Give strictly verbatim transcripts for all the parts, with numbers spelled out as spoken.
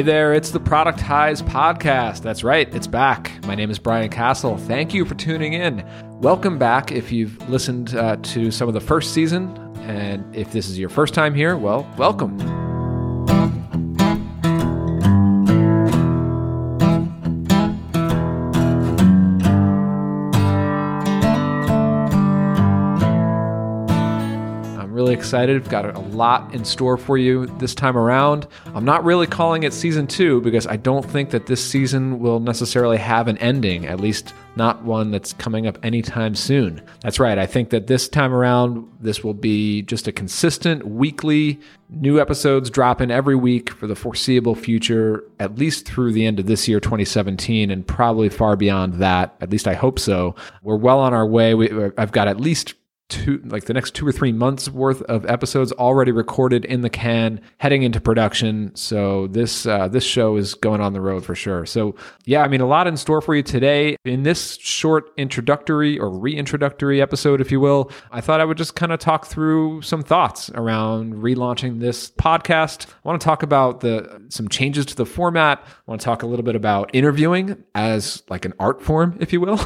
Hey there, it's the Productize Podcast. That's right, it's back. My name is Brian Castle. Thank you for tuning in. Welcome back if you've listened uh, to some of the first season. And if this is your first time here, well, welcome. Excited. We've got a lot in store for you this time around. I'm not really calling it season two because I don't think that this season will necessarily have an ending, at least not one that's coming up anytime soon. That's right. I think that this time around, this will be just a consistent weekly new episodes drop in every week for the foreseeable future, at least through the end of this year, twenty seventeen, and probably far beyond that. At least I hope so. We're well on our way. We, I've got at least Two, like the next two or three months worth of episodes already recorded in the can, heading into production. So this uh, this show is going on the road for sure. So yeah, I mean, a lot in store for you today. In this short introductory or reintroductory episode, if you will, I thought I would just kind of talk through some thoughts around relaunching this podcast. I want to talk about the some changes to the format. I want to talk a little bit about interviewing as like an art form, if you will.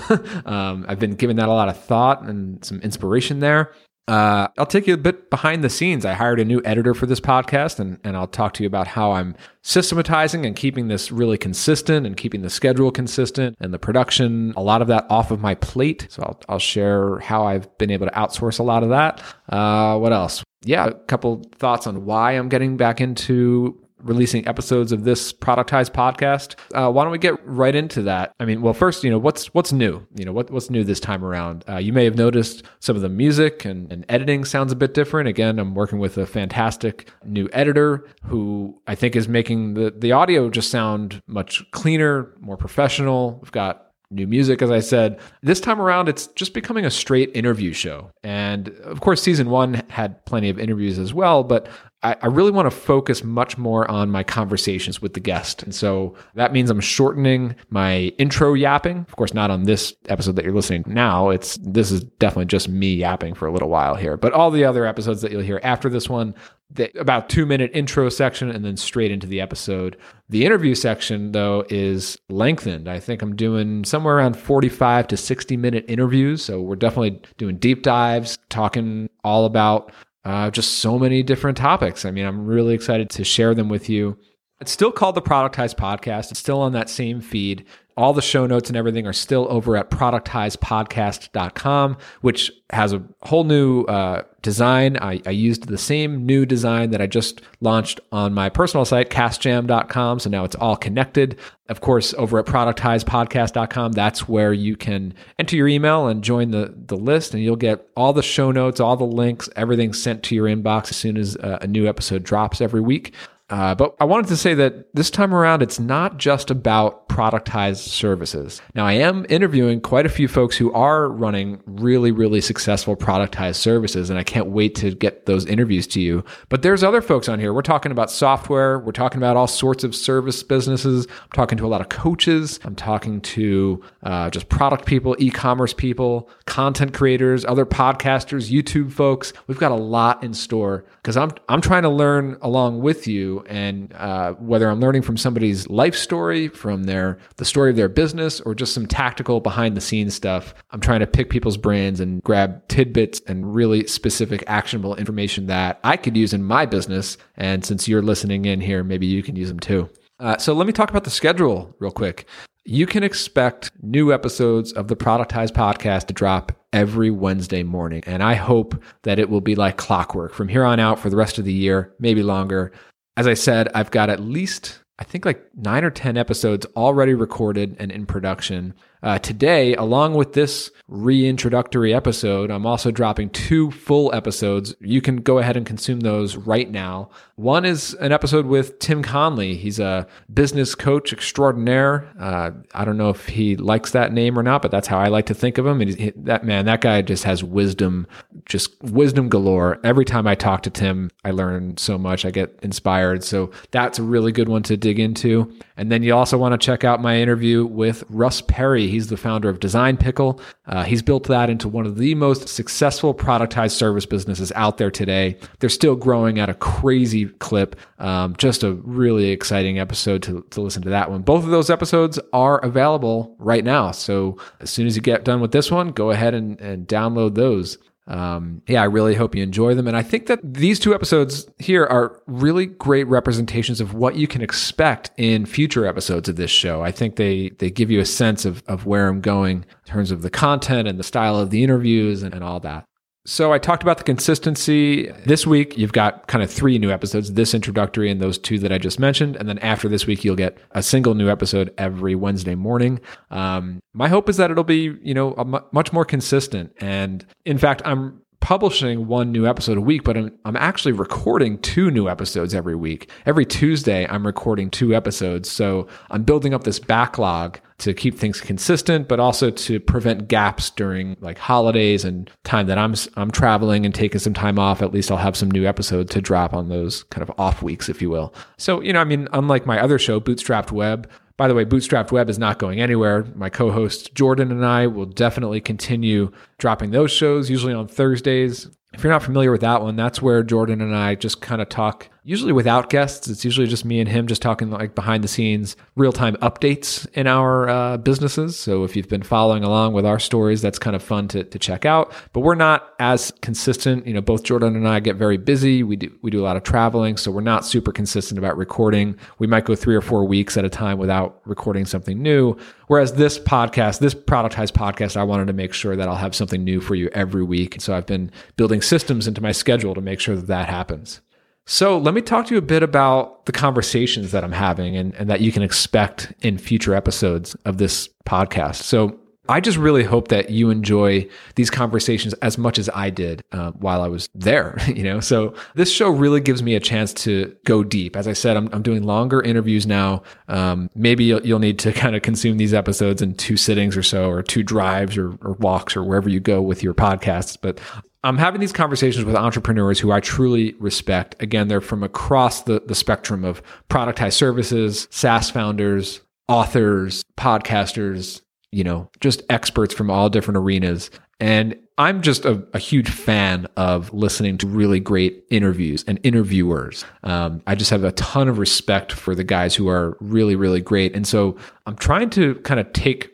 um, I've been giving that a lot of thought and some inspiration there. Uh, I'll take you a bit behind the scenes. I hired a new editor for this podcast, and, and I'll talk to you about how I'm systematizing and keeping this really consistent and keeping the schedule consistent and the production, a lot of that off of my plate. So I'll, I'll share how I've been able to outsource a lot of that. Uh, what else? Yeah, a couple thoughts on why I'm getting back into releasing episodes of this Productized Podcast. Uh, why don't we get right into that? I mean, well, first, you know, what's what's new? You know, what what's new this time around? Uh, you may have noticed some of the music and, and editing sounds a bit different. Again, I'm working with a fantastic new editor who I think is making the, the audio just sound much cleaner, more professional. We've got new music, as I said. This time around, it's just becoming a straight interview show. And of course, season one had plenty of interviews as well, but I, I really want to focus much more on my conversations with the guest. And so that means I'm shortening my intro yapping. Of course, not on this episode that you're listening now. It's this is definitely just me yapping for a little while here, but all the other episodes that you'll hear after this one, the about two minute intro section and then straight into the episode. The interview section, though, is lengthened. I think I'm doing somewhere around forty-five to sixty minute interviews. So we're definitely doing deep dives, talking all about uh, just so many different topics. I mean, I'm really excited to share them with you. It's still called the Productize Podcast. It's still on that same feed. All the show notes and everything are still over at productize podcast dot com, which has a whole new uh, design. I, I used the same new design that I just launched on my personal site, cast jam dot com. So now it's all connected. Of course, over at productize podcast dot com, that's where you can enter your email and join the, the list, and you'll get all the show notes, all the links, everything sent to your inbox as soon as uh, a new episode drops every week. Uh, but I wanted to say that this time around, it's not just about productized services. Now, I am interviewing quite a few folks who are running really, really successful productized services, and I can't wait to get those interviews to you. But there's other folks on here. We're talking about software. We're talking about all sorts of service businesses. I'm talking to a lot of coaches. I'm talking to uh, just product people, e-commerce people, content creators, other podcasters, YouTube folks. We've got a lot in store because I'm I'm trying to learn along with you. And uh, whether I'm learning from somebody's life story, from their the story of their business, or just some tactical behind-the-scenes stuff, I'm trying to pick people's brains and grab tidbits and really specific, actionable information that I could use in my business. And since you're listening in here, maybe you can use them too. Uh, so let me talk about the schedule real quick. You can expect new episodes of the Productize Podcast to drop every Wednesday morning. And I hope that it will be like clockwork from here on out for the rest of the year, maybe longer. As I said, I've got at least, I think like nine or ten episodes already recorded and in production. Uh, today, along with this reintroductory episode, I'm also dropping two full episodes. You can go ahead and consume those right now. One is an episode with Tim Conley. He's a business coach extraordinaire. Uh, I don't know if he likes that name or not, but that's how I like to think of him. And he, that man, that guy just has wisdom, just wisdom galore. Every time I talk to Tim, I learn so much. I get inspired. So that's a really good one to dig into. And then you also want to check out my interview with Russ Perry. He's the founder of Design Pickle. Uh, he's built that into one of the most successful productized service businesses out there today. They're still growing at a crazy clip. Um, just a really exciting episode to, to listen to that one. Both of those episodes are available right now. So as soon as you get done with this one, go ahead and, and download those. Um, yeah, I really hope you enjoy them. And I think that these two episodes here are really great representations of what you can expect in future episodes of this show. I think they they give you a sense of, of where I'm going in terms of the content and the style of the interviews and, and all that. So I talked about the consistency. This week, you've got kind of three new episodes, this introductory and those two that I just mentioned. And then after this week, you'll get a single new episode every Wednesday morning. Um, my hope is that it'll be, you know, a m- much more consistent. And in fact, I'm publishing one new episode a week, but I'm, I'm actually recording two new episodes every week. Every Tuesday, I'm recording two episodes. So I'm building up this backlog to keep things consistent, but also to prevent gaps during like holidays and time that I'm I'm traveling and taking some time off. At least I'll have some new episode to drop on those kind of off weeks, if you will. So, you know, I mean, unlike my other show, Bootstrapped Web. By the way, Bootstrapped Web is not going anywhere. My co-host Jordan and I will definitely continue dropping those shows, usually on Thursdays. If you're not familiar with that one, that's where Jordan and I just kind of talk, usually without guests. It's usually just me and him just talking like behind the scenes, real-time updates in our uh, businesses. So if you've been following along with our stories, that's kind of fun to, to check out. But we're not as consistent. You know, both Jordan and I get very busy. We do we do a lot of traveling, so we're not super consistent about recording. We might go three or four weeks at a time without recording something new. Whereas this podcast, this Productize podcast, I wanted to make sure that I'll have something new for you every week. So I've been building systems into my schedule to make sure that that happens. So let me talk to you a bit about the conversations that I'm having and, and that you can expect in future episodes of this podcast. So I just really hope that you enjoy these conversations as much as I did uh, while I was there, you know? So this show really gives me a chance to go deep. As I said, I'm, I'm doing longer interviews now. Um, maybe you'll, you'll need to kind of consume these episodes in two sittings or so, or two drives or, or walks or wherever you go with your podcasts. But I'm having these conversations with entrepreneurs who I truly respect. Again, they're from across the, the spectrum of productized services, SaaS founders, authors, podcasters, you know, just experts from all different arenas. And I'm just a, a huge fan of listening to really great interviews and interviewers. Um, I just have a ton of respect for the guys who are really, really great. And so I'm trying to kind of take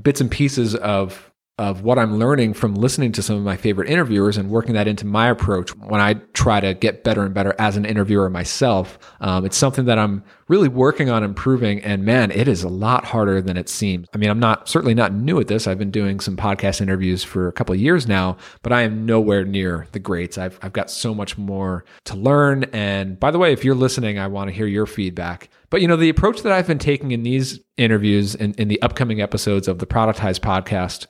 bits and pieces of of what I'm learning from listening to some of my favorite interviewers and working that into my approach when I try to get better and better as an interviewer myself. Um, it's something that I'm really working on improving. And man, it is a lot harder than it seems. I mean, I'm not certainly not new at this. I've been doing some podcast interviews for a couple of years now, but I am nowhere near the greats. I've, I've got so much more to learn. And by the way, if you're listening, I want to hear your feedback. But you know, the approach that I've been taking in these interviews and in, in the upcoming episodes of the Productize podcast,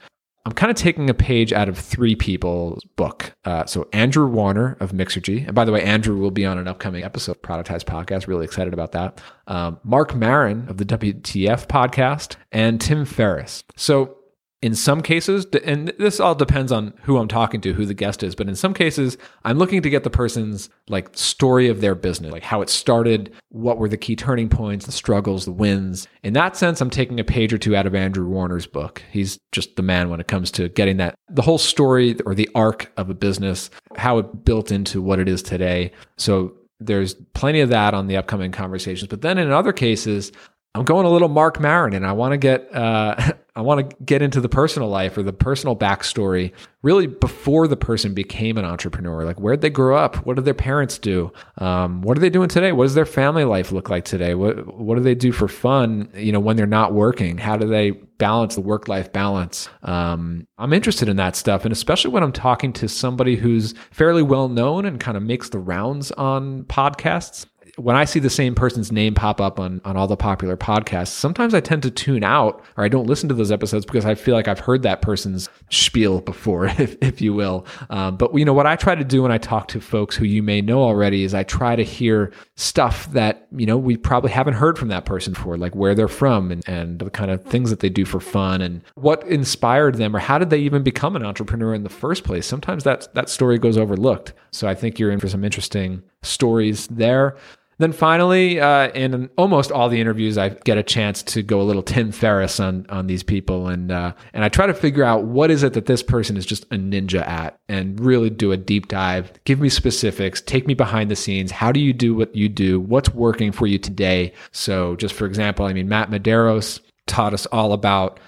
I'm kind of taking a page out of three people's book. Uh, so Andrew Warner of Mixergy, and by the way, Andrew will be on an upcoming episode of Productize Podcast. Really excited about that. Um, Mark Maron of the W T F Podcast and Tim Ferriss. So in some cases, and this all depends on who I'm talking to, who the guest is, but in some cases, I'm looking to get the person's like story of their business, like how it started, what were the key turning points, the struggles, the wins. In that sense, I'm taking a page or two out of Andrew Warner's book. He's just the man when it comes to getting that, the whole story or the arc of a business, how it built into what it is today. So there's plenty of that on the upcoming conversations. But then in other cases, I'm going a little Mark Maron, and I want to get uh, I want to get into the personal life or the personal backstory, really before the person became an entrepreneur. Like, where'd they grow up? What did their parents do? Um, what are they doing today? What does their family life look like today? What what do they do for fun? You know, when they're not working, how do they balance the work-life balance? Um, I'm interested in that stuff, and especially when I'm talking to somebody who's fairly well known and kind of makes the rounds on podcasts. When I see the same person's name pop up on, on all the popular podcasts, sometimes I tend to tune out or I don't listen to those episodes because I feel like I've heard that person's spiel before, if, if you will. Um, but you know, what I try to do when I talk to folks who you may know already is I try to hear stuff that, you know, we probably haven't heard from that person before, like where they're from and, and the kind of things that they do for fun and what inspired them or how did they even become an entrepreneur in the first place. Sometimes that, that story goes overlooked. So I think you're in for some interesting stories there. Then finally, uh, in almost all the interviews, I get a chance to go a little Tim Ferriss on on these people. And uh, and I try to figure out what is it that this person is just a ninja at, and really do a deep dive, give me specifics, take me behind the scenes. How do you do what you do? What's working for you today? So just for example, I mean, Matt Medeiros taught us all about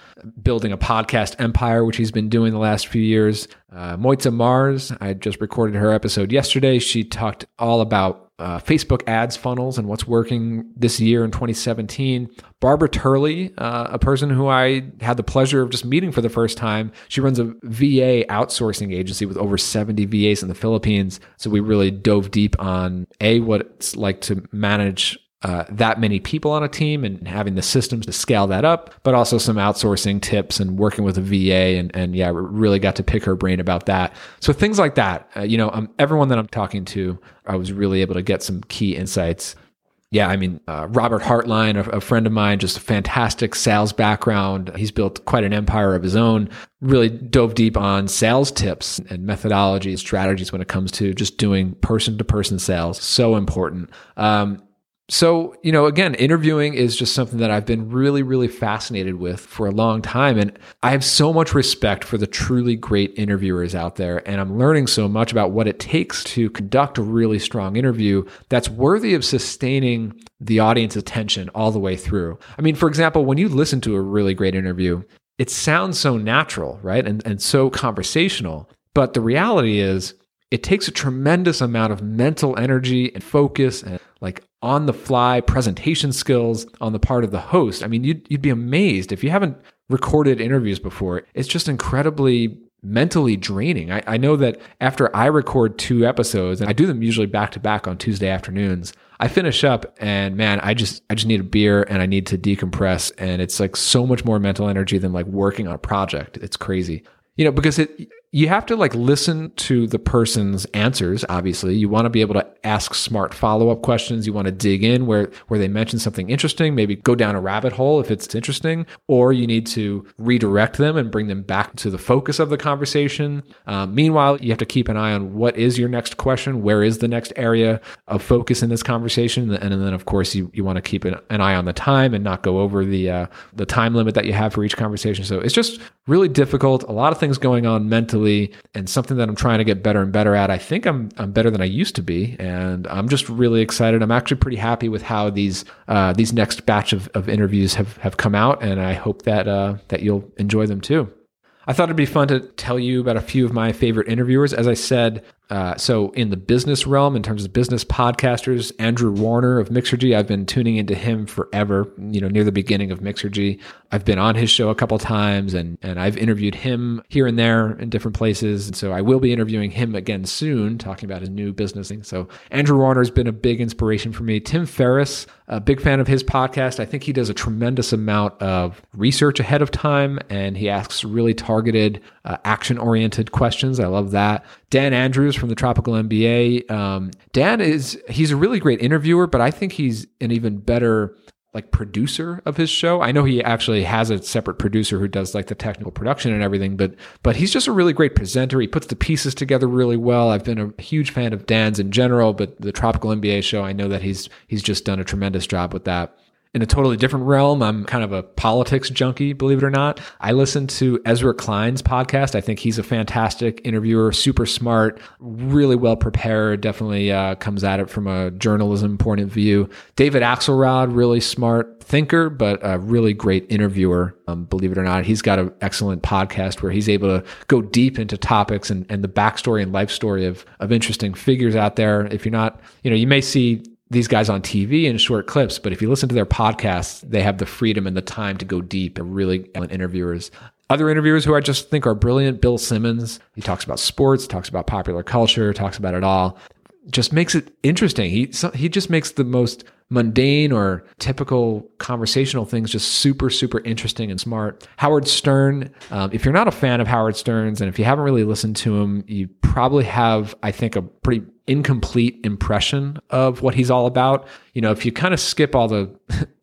building a podcast empire, which he's been doing the last few years. Uh, Moitza Mars, I just recorded her episode yesterday. She talked all about uh, Facebook ads funnels and what's working this year in twenty seventeen. Barbara Turley, uh, a person who I had the pleasure of just meeting for the first time. She runs a V A outsourcing agency with over seventy V As in the Philippines. So we really dove deep on A, what it's like to manage Uh, that many people on a team and having the systems to scale that up, but also some outsourcing tips and working with a V A. And, and yeah, really got to pick her brain about that. So things like that, uh, you know, um, everyone that I'm talking to, I was really able to get some key insights. Yeah, I mean, uh, Robert Hartline, a, a friend of mine, just a fantastic sales background. He's built quite an empire of his own. Really dove deep on sales tips and methodologies, strategies when it comes to just doing person-to-person sales. So important. Um, So, you know, again, interviewing is just something that I've been really, really fascinated with for a long time. And I have so much respect for the truly great interviewers out there. And I'm learning so much about what it takes to conduct a really strong interview that's worthy of sustaining the audience's attention all the way through. I mean, for example, when you listen to a really great interview, it sounds so natural, right? And, and so conversational. But the reality is, it takes a tremendous amount of mental energy and focus and like on the fly presentation skills on the part of the host. I mean, you'd, you'd be amazed if you haven't recorded interviews before. It's just incredibly mentally draining. I, I know that after I record two episodes, and I do them usually back to back on Tuesday afternoons, I finish up and man, I just I just need a beer and I need to decompress. And it's like so much more mental energy than like working on a project. It's crazy. You know, because it you have to like listen to the person's answers, obviously. You want to be able to ask smart follow-up questions. You want to dig in where, where they mention something interesting, maybe go down a rabbit hole if it's interesting, or you need to redirect them and bring them back to the focus of the conversation. Um, meanwhile, you have to keep an eye on what is your next question, where is the next area of focus in this conversation, and, and then, of course, you, you want to keep an, an eye on the time and not go over the, uh, the time limit that you have for each conversation. So it's just really difficult, a lot of things going on mentally, and something that I'm trying to get better and better at. I think I'm I'm better than I used to be, and I'm just really excited. I'm actually pretty happy with how these uh, these next batch of, of interviews have, have come out, and I hope that uh, that you'll enjoy them too. I thought it'd be fun to tell you about a few of my favorite interviewers. As I said, uh, so in the business realm, in terms of business podcasters, Andrew Warner of Mixergy, I've been tuning into him forever, you know, near the beginning of Mixergy. I've been on his show a couple times and, and I've interviewed him here and there in different places. And so I will be interviewing him again soon, talking about his new business thing. So Andrew Warner has been a big inspiration for me. Tim Ferriss, a big fan of his podcast. I think he does a tremendous amount of research ahead of time and he asks really targeted targeted, uh, action-oriented questions. I love that. Dan Andrews from the Tropical M B A. Um, Dan is, he's a really great interviewer, but I think he's an even better like producer of his show. I know he actually has a separate producer who does like the technical production and everything, but but he's just a really great presenter. He puts the pieces together really well. I've been a huge fan of Dan's in general, but the Tropical M B A show, I know that he's he's just done a tremendous job with that. In a totally different realm, I'm kind of a politics junkie, believe it or not. I listen to Ezra Klein's podcast. I think he's a fantastic interviewer, super smart, really well prepared, definitely uh, comes at it from a journalism point of view. David Axelrod, really smart thinker, but a really great interviewer, um, believe it or not. He's got an excellent podcast where he's able to go deep into topics and, and the backstory and life story of, of interesting figures out there. If you're not, you know, you may see these guys on T V in short clips, but if you listen to their podcasts, they have the freedom and the time to go deep and really excellent interviewers. Other interviewers who I just think are brilliant, Bill Simmons, he talks about sports, talks about popular culture, talks about it all. Just makes it interesting. He so, he just makes the most mundane or typical conversational things just super, super interesting and smart. Howard Stern, um, if you're not a fan of Howard Stern's and if you haven't really listened to him, you probably have, I think, a pretty incomplete impression of what he's all about. You know, if you kind of skip all the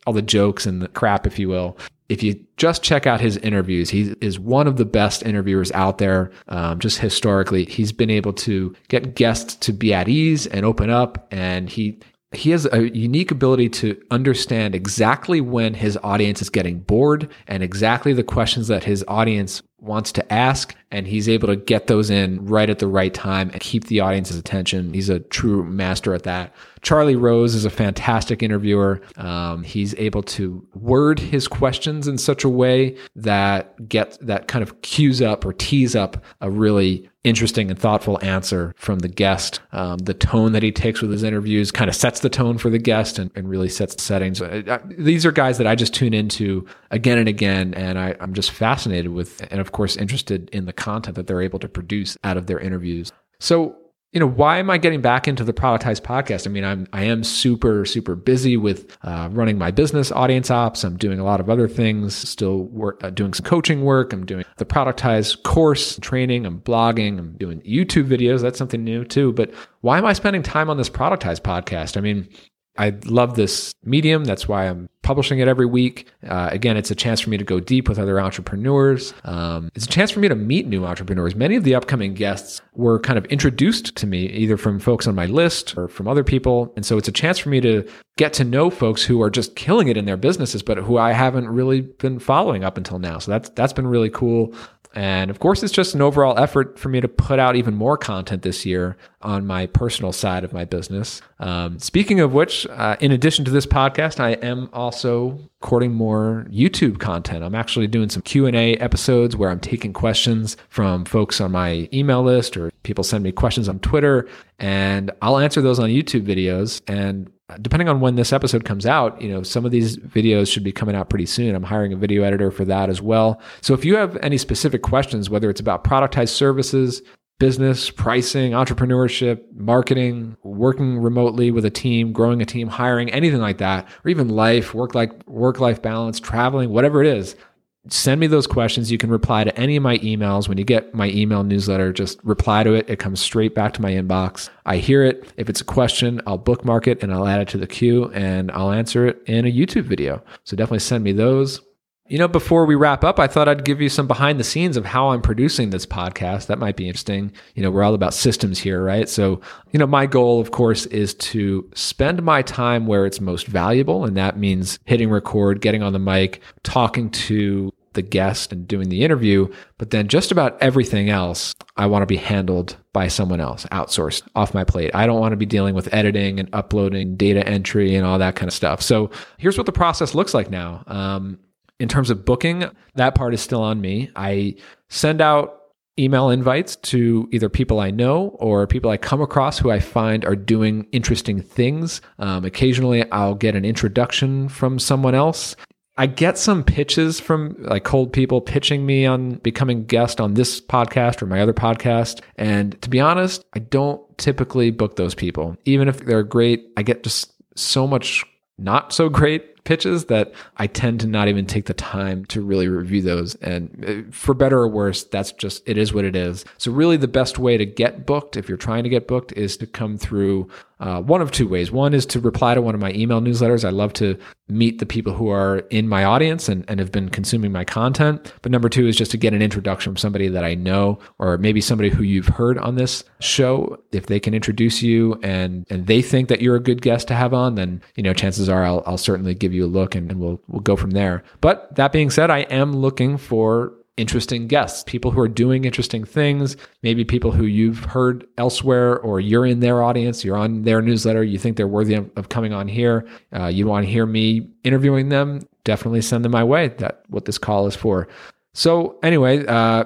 all the jokes and the crap, if you will, if you just check out his interviews, he is one of the best interviewers out there. Um, just historically, he's been able to get guests to be at ease and open up, and he he has a unique ability to understand exactly when his audience is getting bored and exactly the questions that his audience wants to ask. And he's able to get those in right at the right time and keep the audience's attention. He's a true master at that. Charlie Rose is a fantastic interviewer. Um, he's able to word his questions in such a way that gets that kind of cues up or tees up a really interesting and thoughtful answer from the guest. Um, the tone that he takes with his interviews kind of sets the tone for the guest and, and really sets the settings. I, I, these are guys that I just tune into again and again, and I, I'm just fascinated with, and of course, interested in the content that they're able to produce out of their interviews. So, you know, why am I getting back into the Productize podcast? I mean, I'm, I am super, super busy with uh, running my business, Audience Ops. I'm doing a lot of other things, still work, uh, doing some coaching work. I'm doing the Productize course training. I'm blogging. I'm doing YouTube videos. That's something new too. But why am I spending time on this Productize podcast? I mean, I love this medium. That's why I'm publishing it every week. Uh, again, it's a chance for me to go deep with other entrepreneurs. Um, it's a chance for me to meet new entrepreneurs. Many of the upcoming guests were kind of introduced to me, either from folks on my list or from other people. And so it's a chance for me to get to know folks who are just killing it in their businesses, but who I haven't really been following up until now. So that's that's been really cool. And of course, it's just an overall effort for me to put out even more content this year on my personal side of my business. Um, speaking of which, uh, in addition to this podcast, I am also recording more YouTube content. I'm actually doing some Q and A episodes where I'm taking questions from folks on my email list, or people send me questions on Twitter, and I'll answer those on YouTube videos. And depending on when this episode comes out, you know, some of these videos should be coming out pretty soon. I'm hiring a video editor for that as well. So if you have any specific questions, whether it's about productized services, business, pricing, entrepreneurship, marketing, working remotely with a team, growing a team, hiring, anything like that, or even life, work like work-life balance, traveling, whatever it is, send me those questions. You can reply to any of my emails. When you get my email newsletter, just reply to it. It comes straight back to my inbox. I hear it. If it's a question, I'll bookmark it and I'll add it to the queue, and I'll answer it in a YouTube video. So definitely send me those. You know, before we wrap up, I thought I'd give you some behind the scenes of how I'm producing this podcast. That might be interesting. You know, we're all about systems here, right? So, you know, my goal, of course, is to spend my time where it's most valuable. And that means hitting record, getting on the mic, talking to the guest and doing the interview. But then just about everything else, I want to be handled by someone else, outsourced, off my plate. I don't want to be dealing with editing and uploading, data entry and all that kind of stuff. So here's what the process looks like now. Um, In terms of booking, that part is still on me. I send out email invites to either people I know or people I come across who I find are doing interesting things. Um, occasionally, I'll get an introduction from someone else. I get some pitches from like cold people pitching me on becoming guest on this podcast or my other podcast. And to be honest, I don't typically book those people. Even if they're great, I get just so much not so great pitches that I tend to not even take the time to really review those. And for better or worse, that's just, it is what it is. So really the best way to get booked, if you're trying to get booked, is to come through uh, one of two ways. One is to reply to one of my email newsletters. I love to meet the people who are in my audience and, and have been consuming my content. But number two is just to get an introduction from somebody that I know, or maybe somebody who you've heard on this show. If they can introduce you and, and they think that you're a good guest to have on, then, you know, chances are I'll, I'll certainly give you a look, and, and we'll we'll go from there. But that being said, I am looking for interesting guests, people who are doing interesting things, maybe people who you've heard elsewhere, or you're in their audience, you're on their newsletter, you think they're worthy of, of coming on here, uh, you want to hear me interviewing them, definitely send them my way. That's what this call is for. So anyway, uh,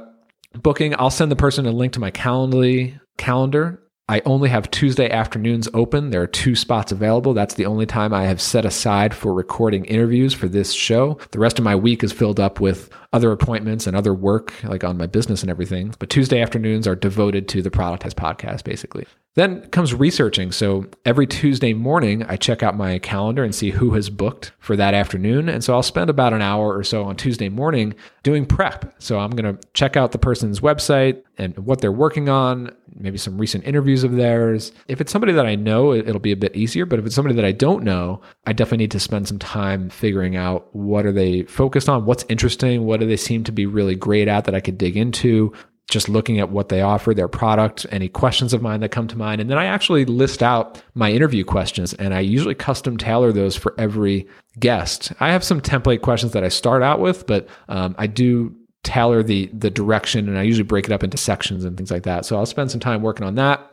booking, I'll send the person a link to my Calendly calendar. I only have Tuesday afternoons open. There are two spots available. That's the only time I have set aside for recording interviews for this show. The rest of my week is filled up with other appointments and other work, like on my business and everything. But Tuesday afternoons are devoted to the Productize podcast, basically. Then comes researching. So every Tuesday morning, I check out my calendar and see who has booked for that afternoon. And so I'll spend about an hour or so on Tuesday morning doing prep. So I'm going to check out the person's website and what they're working on, maybe some recent interviews of theirs. If it's somebody that I know, it'll be a bit easier. But if it's somebody that I don't know, I definitely need to spend some time figuring out what are they focused on, what's interesting, what do they seem to be really great at that I could dig into. just looking at what they offer, their product, any questions of mine that come to mind. And then I actually list out my interview questions, and I usually custom tailor those for every guest. I have some template questions that I start out with, but um, I do tailor the the direction, and I usually break it up into sections and things like that. So I'll spend some time working on that.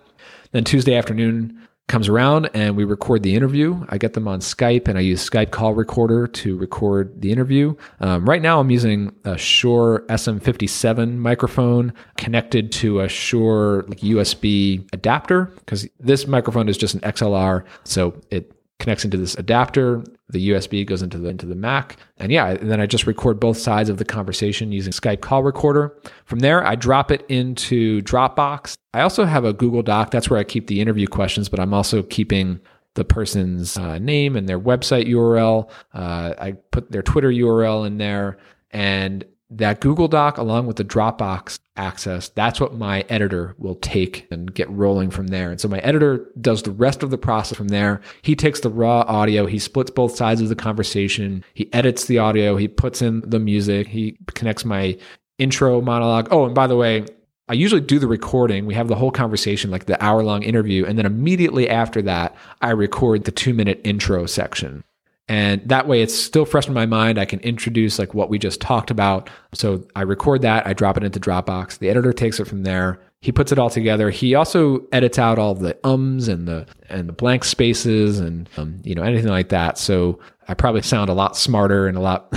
Then Tuesday afternoon comes around and we record the interview. I get them on Skype and I use Skype Call Recorder to record the interview. Um, right now I'm using a Shure S M fifty-seven microphone connected to a Shure like, U S B adapter, because this microphone is just an X L R. So it connects into this adapter. The U S B goes into the, into the Mac. And yeah, and then I just record both sides of the conversation using Skype Call Recorder. From there, I drop it into Dropbox. I also have a Google Doc. That's where I keep the interview questions, but I'm also keeping the person's uh, name and their website U R L. Uh, I put their Twitter U R L in there. And that Google Doc, along with the Dropbox access, that's what my editor will take and get rolling from there. And so my editor does the rest of the process from there. He takes the raw audio, he splits both sides of the conversation, he edits the audio, he puts in the music, he connects my intro monologue. Oh, and by the way, I usually do the recording. We have the whole conversation, like the hour-long interview, and then immediately after that, I record the two-minute intro section. And that way it's still fresh in my mind. I can introduce like what we just talked about. So I record that, I drop it into Dropbox. The editor takes it from there. He puts it all together. He also edits out all the ums and the and the blank spaces and um, you know, anything like that. So I probably sound a lot smarter and a lot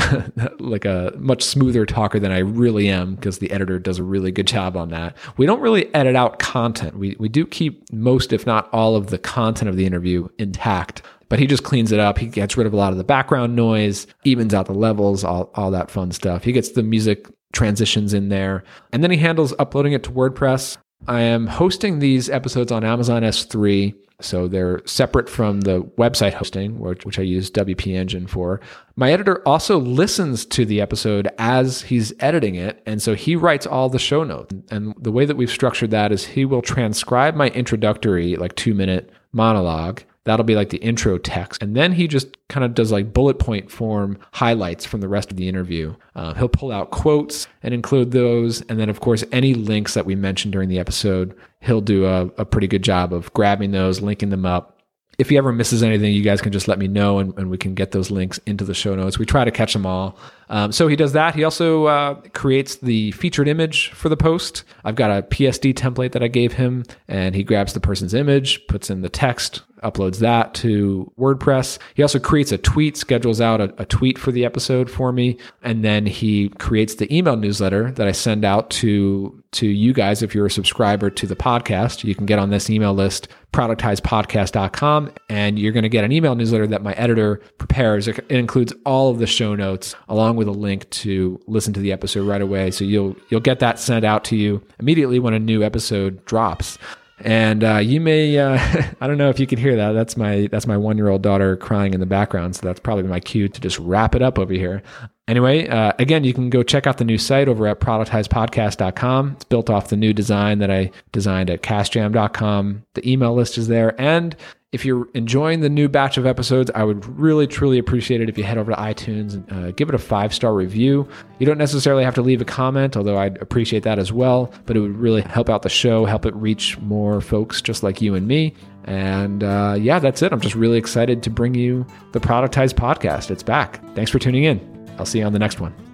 like a much smoother talker than I really am, because the editor does a really good job on that. We don't really edit out content. We we do keep most, if not all, of the content of the interview intact, but he just cleans it up. He gets rid of a lot of the background noise, evens out the levels, all, all that fun stuff. He gets the music transitions in there, and then he handles uploading it to WordPress. I am hosting these episodes on Amazon S three. So they're separate from the website hosting, which, which I use W P Engine for. My editor also listens to the episode as he's editing it. And so he writes all the show notes. And the way that we've structured that is he will transcribe my introductory, like two minute monologue. That'll be like the intro text. And then he just kind of does like bullet point form highlights from the rest of the interview. Uh, he'll pull out quotes and include those. And then, of course, any links that we mentioned during the episode, he'll do a, a pretty good job of grabbing those, linking them up. If he ever misses anything, you guys can just let me know and, and we can get those links into the show notes. We try to catch them all. Um, so he does that. He also uh, creates the featured image for the post. I've got a P S D template that I gave him, and he grabs the person's image, puts in the text, uploads that to WordPress. He also creates a tweet, schedules out a, a tweet for the episode for me. And then he creates the email newsletter that I send out to, to you guys. If you're a subscriber to the podcast, you can get on this email list, productize podcast dot com, and you're going to get an email newsletter that my editor prepares. It includes all of the show notes along with a link to listen to the episode right away. So you'll, you'll get that sent out to you immediately when a new episode drops. And uh, you may, uh, I don't know if you can hear that. That's my that's my one-year-old daughter crying in the background. So that's probably my cue to just wrap it up over here. Anyway, uh, again, you can go check out the new site over at productize podcast dot com. It's built off the new design that I designed at cast jam dot com. The email list is there. And if you're enjoying the new batch of episodes, I would really, truly appreciate it if you head over to iTunes and uh, give it a five-star review. You don't necessarily have to leave a comment, although I'd appreciate that as well, but it would really help out the show, help it reach more folks just like you and me. And uh, yeah, that's it. I'm just really excited to bring you the Productize Podcast. It's back. Thanks for tuning in. I'll see you on the next one.